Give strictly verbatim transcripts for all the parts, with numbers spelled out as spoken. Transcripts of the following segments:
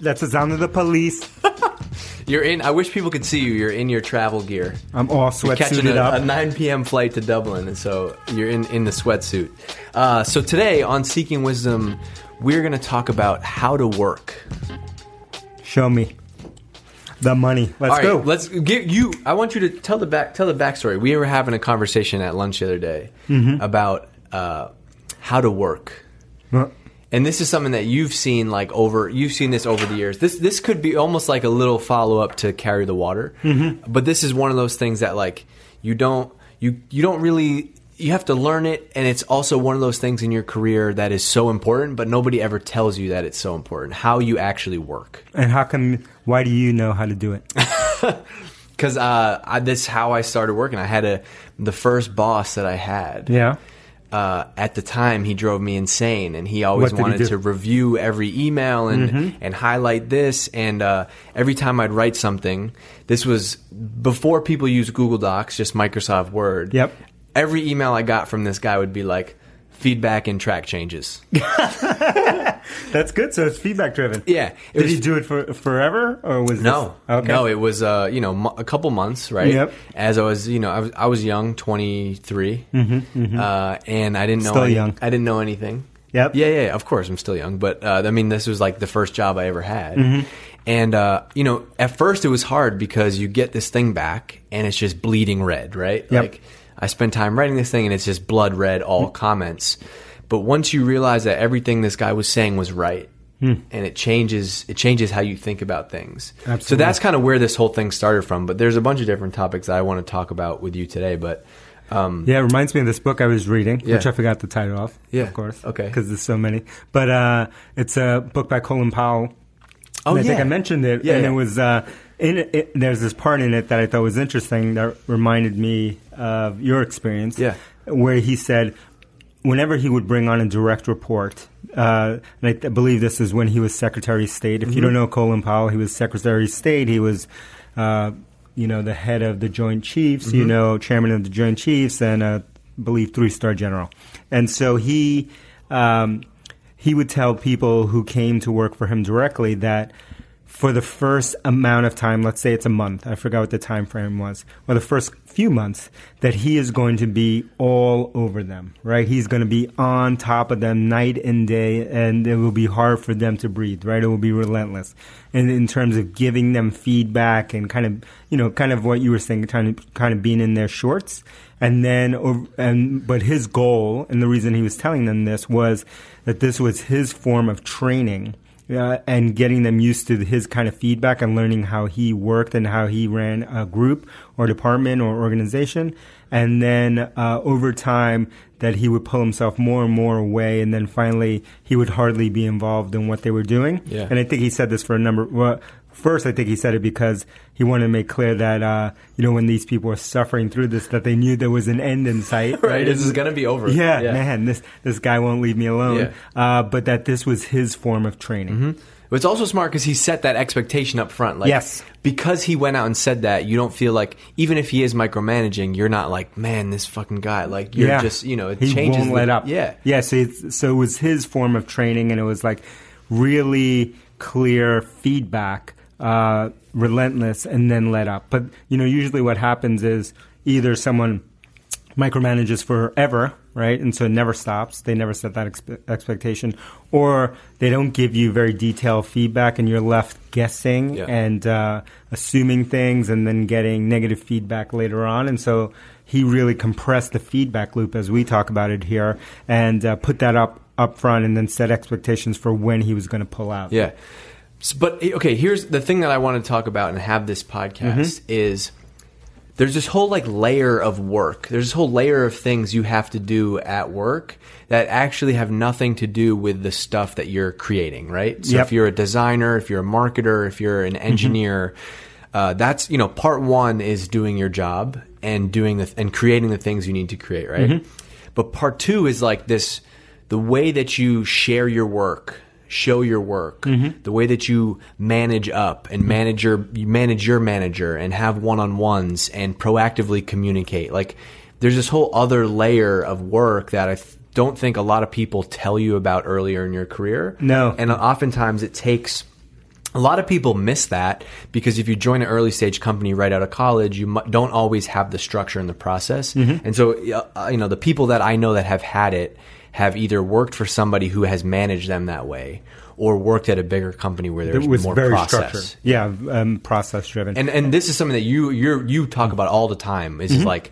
That's the sound of the police. You're in. I wish people could see you. You're in your travel gear. I'm all sweatsuited up. A nine p.m. flight to Dublin, and so you're in, in the sweatsuit. Uh, so today on Seeking Wisdom, we're going to talk about how to work. Show me the money. Let's all right, go. Let's get you. I want you to tell the back. Tell the backstory. We were having a conversation at lunch the other day mm-hmm. about uh, how to work. What? And this is something that you've seen like over you've seen this over the years. This this could be almost like a little follow up to Carry the Water. Mm-hmm. But this is one of those things that like you don't you you don't really you have to learn it, and it's also one of those things in your career that is so important, but nobody ever tells you that it's so important. How you actually work. And how come why do you know how to do it? Cuz uh that's how I started working. I had a the first boss that I had. Yeah. Uh, at the time, he drove me insane, and he always wanted to review every email and, mm-hmm. and highlight this. And uh, every time I'd write something, this was before people used Google Docs, just Microsoft Word. Yep. Every email I got from this guy would be like, feedback and track changes. That's good. So it's feedback driven. Yeah. Did was, he do it for forever, or was no? This, okay. No, it was uh, you know m- a couple months, right? Yep. As I was, you know, I was I was young, twenty-three, mm-hmm, mm-hmm. Uh, and I didn't know still any, young. I didn't know anything. Yep. Yeah, yeah. Of course, I'm still young, but uh, I mean, this was like the first job I ever had, mm-hmm. and uh, you know, at first it was hard because you get this thing back and it's just bleeding red, right? Yep. Like, I spend time writing this thing, and it's just blood red, all mm. comments. But once you realize that everything this guy was saying was right, mm. and it changes it changes how you think about things. Absolutely. So that's kind of where this whole thing started from. But there's a bunch of different topics that I want to talk about with you today. But um, yeah, it reminds me of this book I was reading, yeah. which I forgot the title of, yeah. of course, okay, because there's so many. But uh, it's a book by Colin Powell. Oh, and I yeah. think I mentioned it, yeah, and yeah. it was uh, in it, there's this part in it that I thought was interesting that reminded me of your experience, yeah. where he said whenever he would bring on a direct report, uh, and I, th- I believe this is when he was Secretary of State. If mm-hmm. you don't know Colin Powell, he was Secretary of State. He was, uh, you know, the head of the Joint Chiefs, mm-hmm. you know, chairman of the Joint Chiefs, and uh, I believe three-star general. And so he... Um, He would tell people who came to work for him directly that for the first amount of time, let's say it's a month, I forgot what the time frame was, or the first few months, that he is going to be all over them, right? He's going to be on top of them night and day, and it will be hard for them to breathe, right? It will be relentless. And in terms of giving them feedback and kind of, you know, kind of what you were saying, kind of, kind of being in their shorts. And then, and but his goal, and the reason he was telling them this was that this was his form of training uh, and getting them used to his kind of feedback and learning how he worked and how he ran a group or department or organization. And then uh, over time that he would pull himself more and more away, and then finally he would hardly be involved in what they were doing. Yeah. And I think he said this for a number – well, first I think he said it because he wanted to make clear that, uh, you know, when these people were suffering through this, that they knew there was an end in sight. Right, this is going to be over. Yeah, yeah, man, this this guy won't leave me alone. Yeah. Uh, but that this was his form of training. Mm-hmm. It's also smart because he set that expectation up front. Like, yes. Because he went out and said that, you don't feel like, even if he is micromanaging, you're not like, man, this fucking guy. Like, you're yeah. just, you know, it he changes. He won't let up. Yeah. Yeah, so, it's, so it was his form of training, and it was like really clear feedback, uh, relentless, and then let up. But, you know, usually what happens is either someone micromanages forever, right? And so it never stops. They never set that expe- expectation. Or they don't give you very detailed feedback, and you're left guessing yeah. and uh, assuming things and then getting negative feedback later on. And so he really compressed the feedback loop, as we talk about it here, and uh, put that up, up front and then set expectations for when he was going to pull out. Yeah. But, okay, here's the thing that I want to talk about and have this podcast mm-hmm. is... There's this whole like layer of work. There's this whole layer of things you have to do at work that actually have nothing to do with the stuff that you're creating, right? So yep. if you're a designer, if you're a marketer, if you're an engineer, mm-hmm. uh, that's, you know, part one is doing your job and doing the, and creating the things you need to create, right? Mm-hmm. But part two is like this, the way that you share your work, show your work, mm-hmm. the way that you manage up and manage your, you manage your manager and have one-on-ones and proactively communicate. Like there's this whole other layer of work that I th- don't think a lot of people tell you about earlier in your career. No. And oftentimes it takes A lot of people miss that because if you join an early stage company right out of college, you don't always have the structure and the process. Mm-hmm. And so, uh, you know, the people that I know that have had it have either worked for somebody who has managed them that way or worked at a bigger company where there's more very process. Structured. Yeah, um, process driven. And and this is something that you you you talk about all the time is mm-hmm. like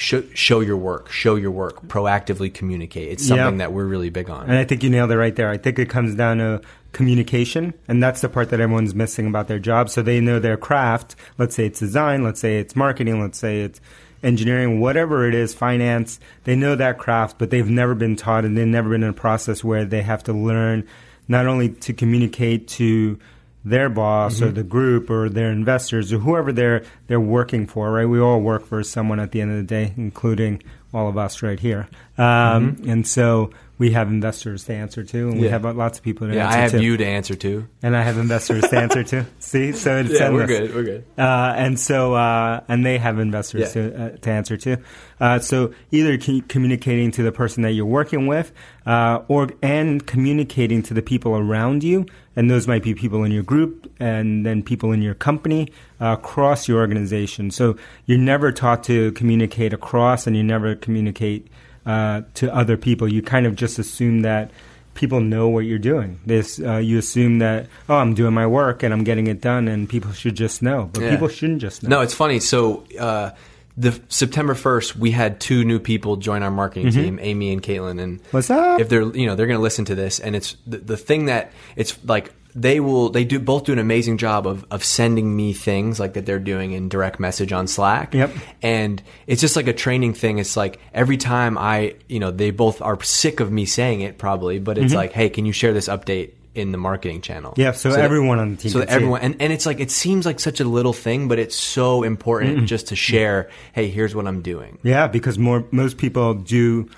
Show, show your work, show your work, proactively communicate. It's something yep. that we're really big on. And I think you nailed it right there. I think it comes down to communication, and that's the part that everyone's missing about their job. So they know their craft. Let's say it's design. Let's say it's marketing. Let's say it's engineering, whatever it is, finance. They know that craft, but they've never been taught, and they've never been in a process where they have to learn not only to communicate to their boss mm-hmm. or the group or their investors or whoever they're they're working for, right? We all work for someone at the end of the day, including all of us right here. Um, mm-hmm. And so we have investors to answer to, and yeah. we have lots of people to yeah, answer to. Yeah, I have to. You to answer to. And I have investors to answer to. See? So it's yeah, we're endless. good. We're good. Uh, and so, uh, and they have investors yeah. to, uh, to answer to. Uh, so either communicating to the person that you're working with uh, or and communicating to the people around you. And those might be people in your group and then people in your company uh, across your organization. So you're never taught to communicate across, and you never communicate uh, to other people. You kind of just assume that people know what you're doing. This uh, you assume that, oh, I'm doing my work and I'm getting it done and people should just know. But yeah. people shouldn't just know. No, it's funny. So uh, the September first, we had two new people join our marketing mm-hmm. team, Amy and Caitlin. And what's up? If they're, you know, they're going to listen to this. And it's the, the thing that it's like they will, they do both do an amazing job of, of sending me things like that they're doing in direct message on Slack. Yep. And it's just like a training thing. It's like every time I, you know, they both are sick of me saying it probably, but it's mm-hmm. like, hey, can you share this update in the marketing channel? Yeah. So, so everyone that, on the team. So that everyone, and, and it's like, it seems like such a little thing, but it's so important mm-hmm. just to share, hey, here's what I'm doing. Yeah. Because more, most people do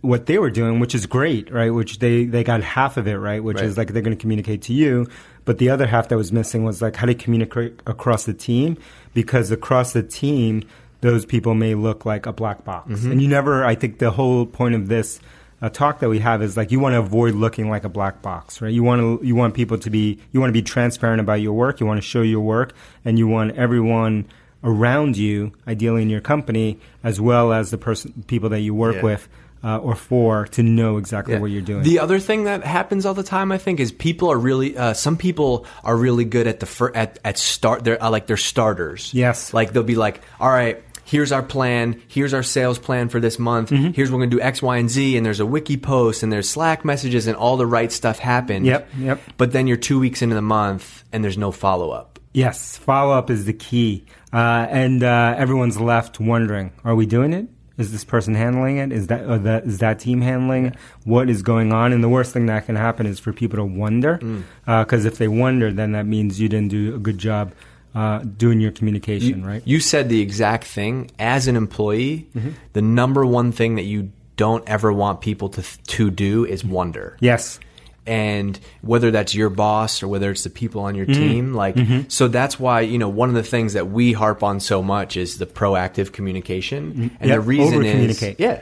what they were doing, which is great, right? Which they, they got half of it, right? Which right. is like they're going to communicate to you. But the other half that was missing was like how to communicate across the team, because across the team, those people may look like a black box. Mm-hmm. And you never, I think the whole point of this uh, talk that we have is like you want to avoid looking like a black box, right? You want to, you want people to be, you want to be transparent about your work. You want to show your work, and you want everyone around you, ideally in your company, as well as the person, people that you work yeah. with, Uh, or for to know exactly yeah. what you're doing. The other thing that happens all the time, I think, is people are really uh, some people are really good at the fir- at at start. They're uh, like they're starters. Yes, like they'll be like, all right, here's our plan. Here's our sales plan for this month. Mm-hmm. Here's what we're gonna do X, Y, and Z. And there's a wiki post and there's Slack messages and all the right stuff happened. Yep, yep. But then you're two weeks into the month and there's no follow up. Yes, follow up is the key, uh, and uh, everyone's left wondering, are we doing it? Is this person handling it? Is that, that is that team handling it? What is going on? And the worst thing that can happen is for people to wonder, because mm. uh, if they wonder, then that means you didn't do a good job uh, doing your communication, you, right? You said the exact thing. As an employee, mm-hmm. the number one thing that you don't ever want people to to do is wonder. Yes. And whether that's your boss or whether it's the people on your mm-hmm. team, like mm-hmm. so that's why, you know, one of the things that we harp on so much is the proactive communication. And yep. the reason is yeah.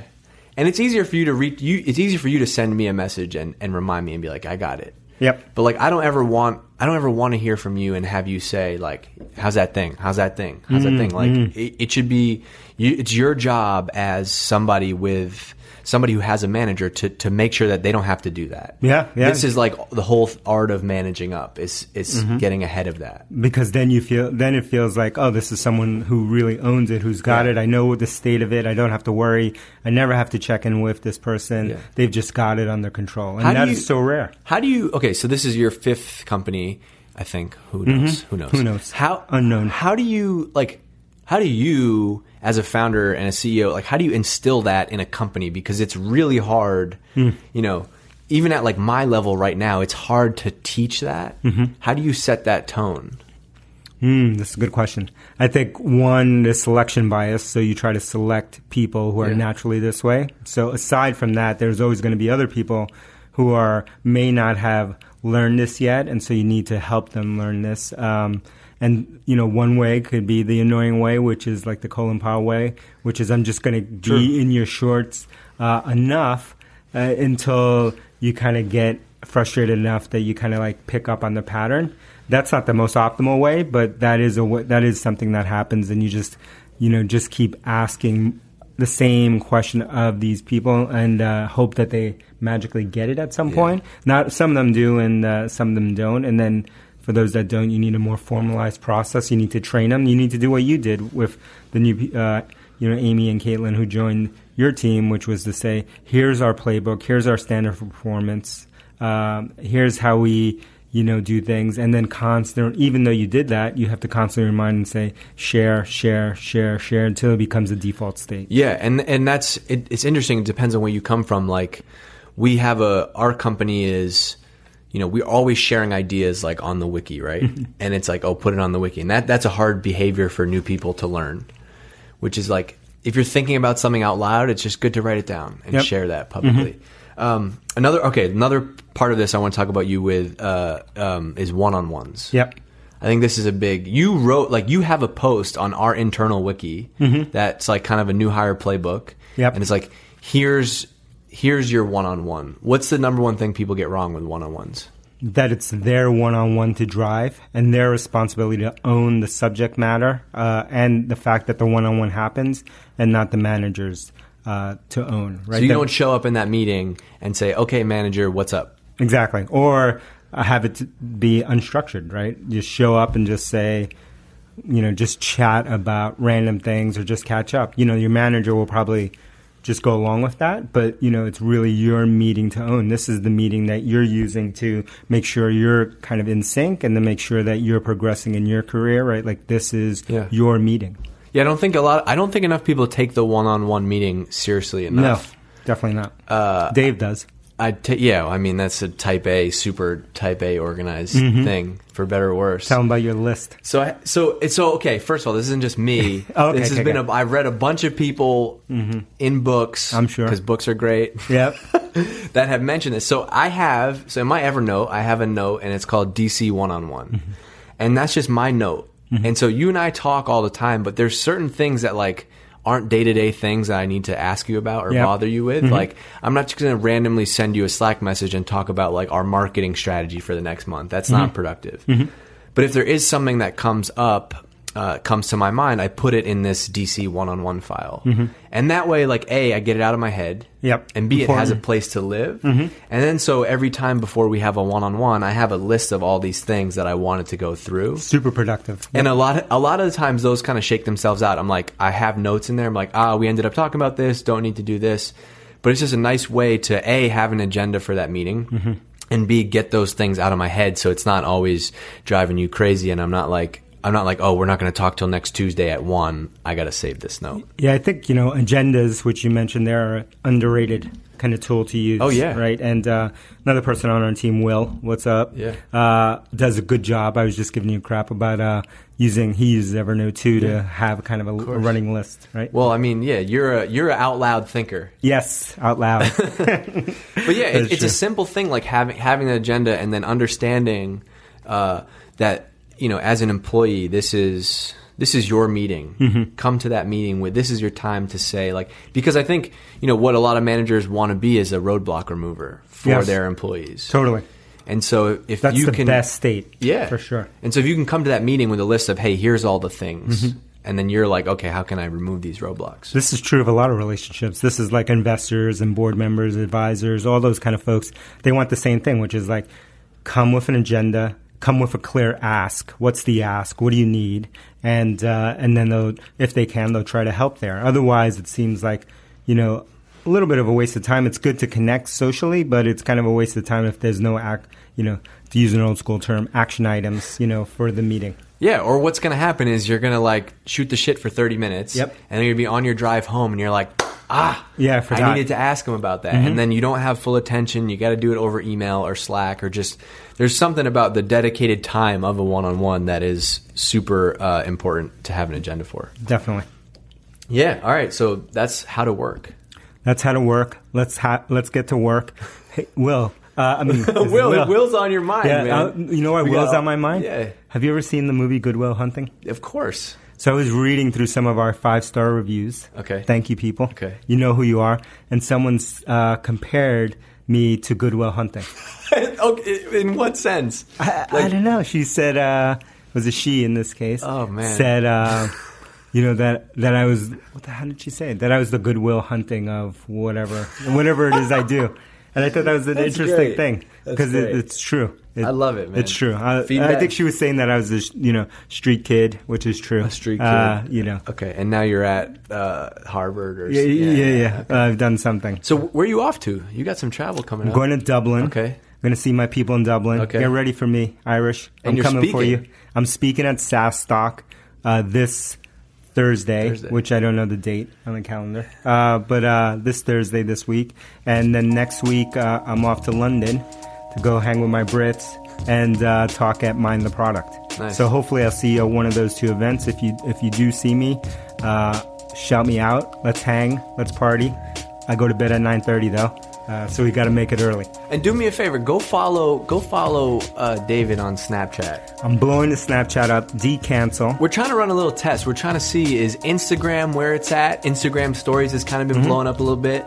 and it's easier for you to reach you it's easier for you to send me a message and, and remind me and be like, I got it. Yep. But like I don't ever want I don't ever want to hear from you and have you say like, how's that thing? How's that thing? How's mm-hmm. that thing? Like mm-hmm. it, it should be you, it's your job as somebody with somebody who has a manager to, to make sure that they don't have to do that. Yeah, yeah. This is like the whole art of managing up is is mm-hmm. getting ahead of that. Because then you feel then it feels like, oh, this is someone who really owns it, who's got yeah. it. I know the state of it. I don't have to worry. I never have to check in with this person. Yeah. They've just got it under control. And how that you, is so rare. How do you okay, so this is your fifth company, I think. Who knows? Mm-hmm. Who knows? Who knows? How unknown. How do you like How do you, as a founder and a C E O, like how do you instill that in a company? Because it's really hard, mm. you know, even at like my level right now, it's hard to teach that. Mm-hmm. How do you set that tone? Mm, that's a good question. I think one is selection bias. So you try to select people who are yeah. naturally this way. So aside from that, there's always going to be other people who are may not have learned this yet. And so you need to help them learn this. Um And, you know, one way could be the annoying way, which is like the Colin Powell way, which is I'm just going to sure. be in your shorts uh, enough uh, until you kind of get frustrated enough that you kind of like pick up on the pattern. that's not the most optimal way, but that is a that is something that happens, and you just you know just keep asking the same question of these people and uh, hope that they magically get it at some yeah. point. Not some of them do, and uh, some of them don't, and then. For those that don't, you need a more formalized process. You need to train them. You need to do what you did with the new, uh, you know, Amy and Caitlin who joined your team, which was to say, here's our playbook, here's our standard for performance, um, here's how we, you know, do things. And then constant, even though you did that, you have to constantly remind and say, share, share, share, share until it becomes a default state. Yeah, and and that's it, it's interesting. It depends on where you come from. Like we have a, our company is. You know, we're always sharing ideas like on the wiki, right? And it's like, oh, put it on the wiki. And that, that's a hard behavior for new people to learn, which is like, if you're thinking about something out loud, it's just good to write it down and yep. share that publicly. Mm-hmm. Um, another, okay, another part of this I want to talk about you with uh, um, is one-on-ones. Yep. I think this is a big, you wrote, like you have a post on our internal wiki mm-hmm. that's like kind of a new hire playbook. Yep. And it's like, here's, Here's your one-on-one. What's the number one thing people get wrong with one-on-ones? That it's their one-on-one to drive and their responsibility to own the subject matter uh, and the fact that the one-on-one happens and not the manager's uh, to own. Right? So you that, don't show up in that meeting and say, okay, manager, what's up? Exactly. Or have it be unstructured, right? Just show up and just say, you know, just chat about random things or just catch up. You know, your manager will probably... just go along with that, but you know it's really your meeting to own. This is the meeting that you're using to make sure you're kind of in sync and to make sure that you're progressing in your career, right? Like this is yeah. your meeting. Yeah, I don't think a lot. I don't think enough people take the one-on-one meeting seriously enough. No, definitely not. Uh, Dave does. I t- yeah, I mean that's a type A, super type A organized mm-hmm. thing, for better or worse. Tell them about your list. So I, so it's so okay. First of all, this isn't just me. okay, this has okay, been okay. A, I've read a bunch of people mm-hmm. in books. I'm sure because books are great. Yep, that have mentioned this. So I have so in my Evernote, I have a note and it's called D C One on One, and that's just my note. Mm-hmm. And so you and I talk all the time, but there's certain things that like. Aren't day-to-day things that I need to ask you about or yep. bother you with. Mm-hmm. Like, I'm not just going to randomly send you a Slack message and talk about, like, our marketing strategy for the next month. That's mm-hmm. not productive. Mm-hmm. But if there is something that comes up, uh, comes to my mind, I put it in this D C one-on-one file. Mm-hmm. And that way, like, A, I get it out of my head. Yep. And B, Important. It has a place to live. Mm-hmm. And then so every time before we have a one-on-one, I have a list of all these things that I wanted to go through. Super productive. Yep. And a lot of, a lot of the times those kind of shake themselves out. I'm like, I have notes in there. I'm like, ah, we ended up talking about this. Don't need to do this. But it's just a nice way to A, have an agenda for that meeting. Mm-hmm. And B, get those things out of my head so it's not always driving you crazy. And I'm not like... I'm not like, oh, we're not going to talk till next Tuesday at one. I got to save this note. Yeah, I think, you know, agendas, which you mentioned there, are an underrated kind of tool to use. Oh, yeah. Right? And uh, another person on our team, Will, what's up? Yeah. Uh, does a good job. I was just giving you crap about uh, using, he uses Evernote too yeah. to have kind of a, a running list, right? Well, I mean, yeah, you're a you're an out loud thinker. Yes, out loud. But yeah, it, it's true. A simple thing like having, having an agenda and then understanding uh, that, you know, as an employee, this is this is your meeting. Mm-hmm. Come to that meeting with this is your time to say like because I think you know what a lot of managers want to be is a roadblock remover for yes. their employees. Totally. And so if that's you the can best state, yeah, for sure. And so if you can come to that meeting with a list of hey, here's all the things. Mm-hmm. And then you're like, okay, how can I remove these roadblocks? This is true of a lot of relationships. This is like investors and board members, advisors, all those kind of folks. They want the same thing, which is like come with an agenda. Come with a clear ask. What's the ask? What do you need? And uh, and then they'll, if they can, they'll try to help there. Otherwise, it seems like, you know, a little bit of a waste of time. It's good to connect socially, but it's kind of a waste of time if there's no, ac- you know, to use an old school term, action items, you know, for the meeting. Yeah, or what's going to happen is you're going to, like, shoot the shit for thirty minutes, yep. and then you'll be on your drive home, and you're like, ah, yeah, I, forgot. I needed to ask him about that. Mm-hmm. And then you don't have full attention. You got to do it over email or Slack or just – there's something about the dedicated time of a one-on-one that is super uh, important to have an agenda for. Definitely. Yeah. All right. So that's how to work. That's how to work. Let's ha- let's get to work. Hey, Will. Uh, I mean, Will, Will. Will's on your mind, yeah, man. Uh, you know why Will's all, on my mind? Yeah. Have you ever seen the movie Good Will Hunting? Of course. So I was reading through some of our five-star reviews. Okay. Thank you, people. Okay. You know who you are. And someone's uh, compared me to Good Will Hunting. Okay, in what sense? I, like, I don't know. She said, uh, was it she in this case? Oh, man. Said, uh, you know, that, that I was, what the hell did she say? That I was the Good Will Hunting of whatever, whatever it is I do. And I thought that was an That's interesting great. Thing. Because it, it's true. It, I love it, man. It's true. I, I think she was saying that I was a, you know, street kid, which is true. A street kid. Uh, you know. Okay, and now you're at uh, Harvard or something. Yeah, yeah, yeah. yeah. Okay. Uh, I've done something. So where are you off to? You got some travel coming up. I'm going up. to Dublin. Okay. I'm going to see my people in Dublin. Okay. Get ready for me, Irish. And I'm you're coming speaking. for you. I'm speaking at SaaStock uh, this Thursday, Thursday, which I don't know the date on the calendar, uh, but uh, this Thursday this week. And then next week, uh, I'm off to London to go hang with my Brits and uh, talk at Mind the Product. Nice. So hopefully I'll see you at one of those two events. If you if you do see me, uh, shout me out. Let's hang. Let's party. I go to bed at nine thirty though, uh, so we got to make it early. And do me a favor. Go follow. Go follow uh, David on Snapchat. I'm blowing the Snapchat up. DeCancel. We're trying to run a little test. We're trying to see is Instagram where it's at. Instagram Stories has kind of been mm-hmm. blowing up a little bit.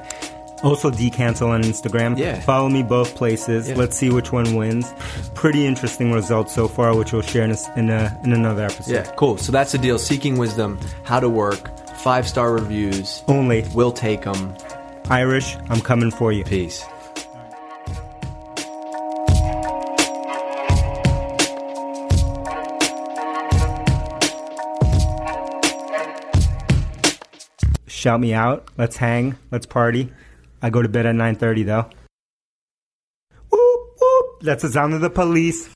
Also DeCancel on Instagram. Yeah. Follow me both places. Yeah. Let's see which one wins. Pretty interesting results so far, which we'll share in, a, in, a, in another episode. Yeah, cool. So that's the deal. Seeking Wisdom, how to work, five-star reviews. Only. We'll take them. Irish, I'm coming for you. Peace. Shout me out. Let's hang. Let's party. I go to bed at nine thirty though. Whoop, whoop. That's the sound of the police.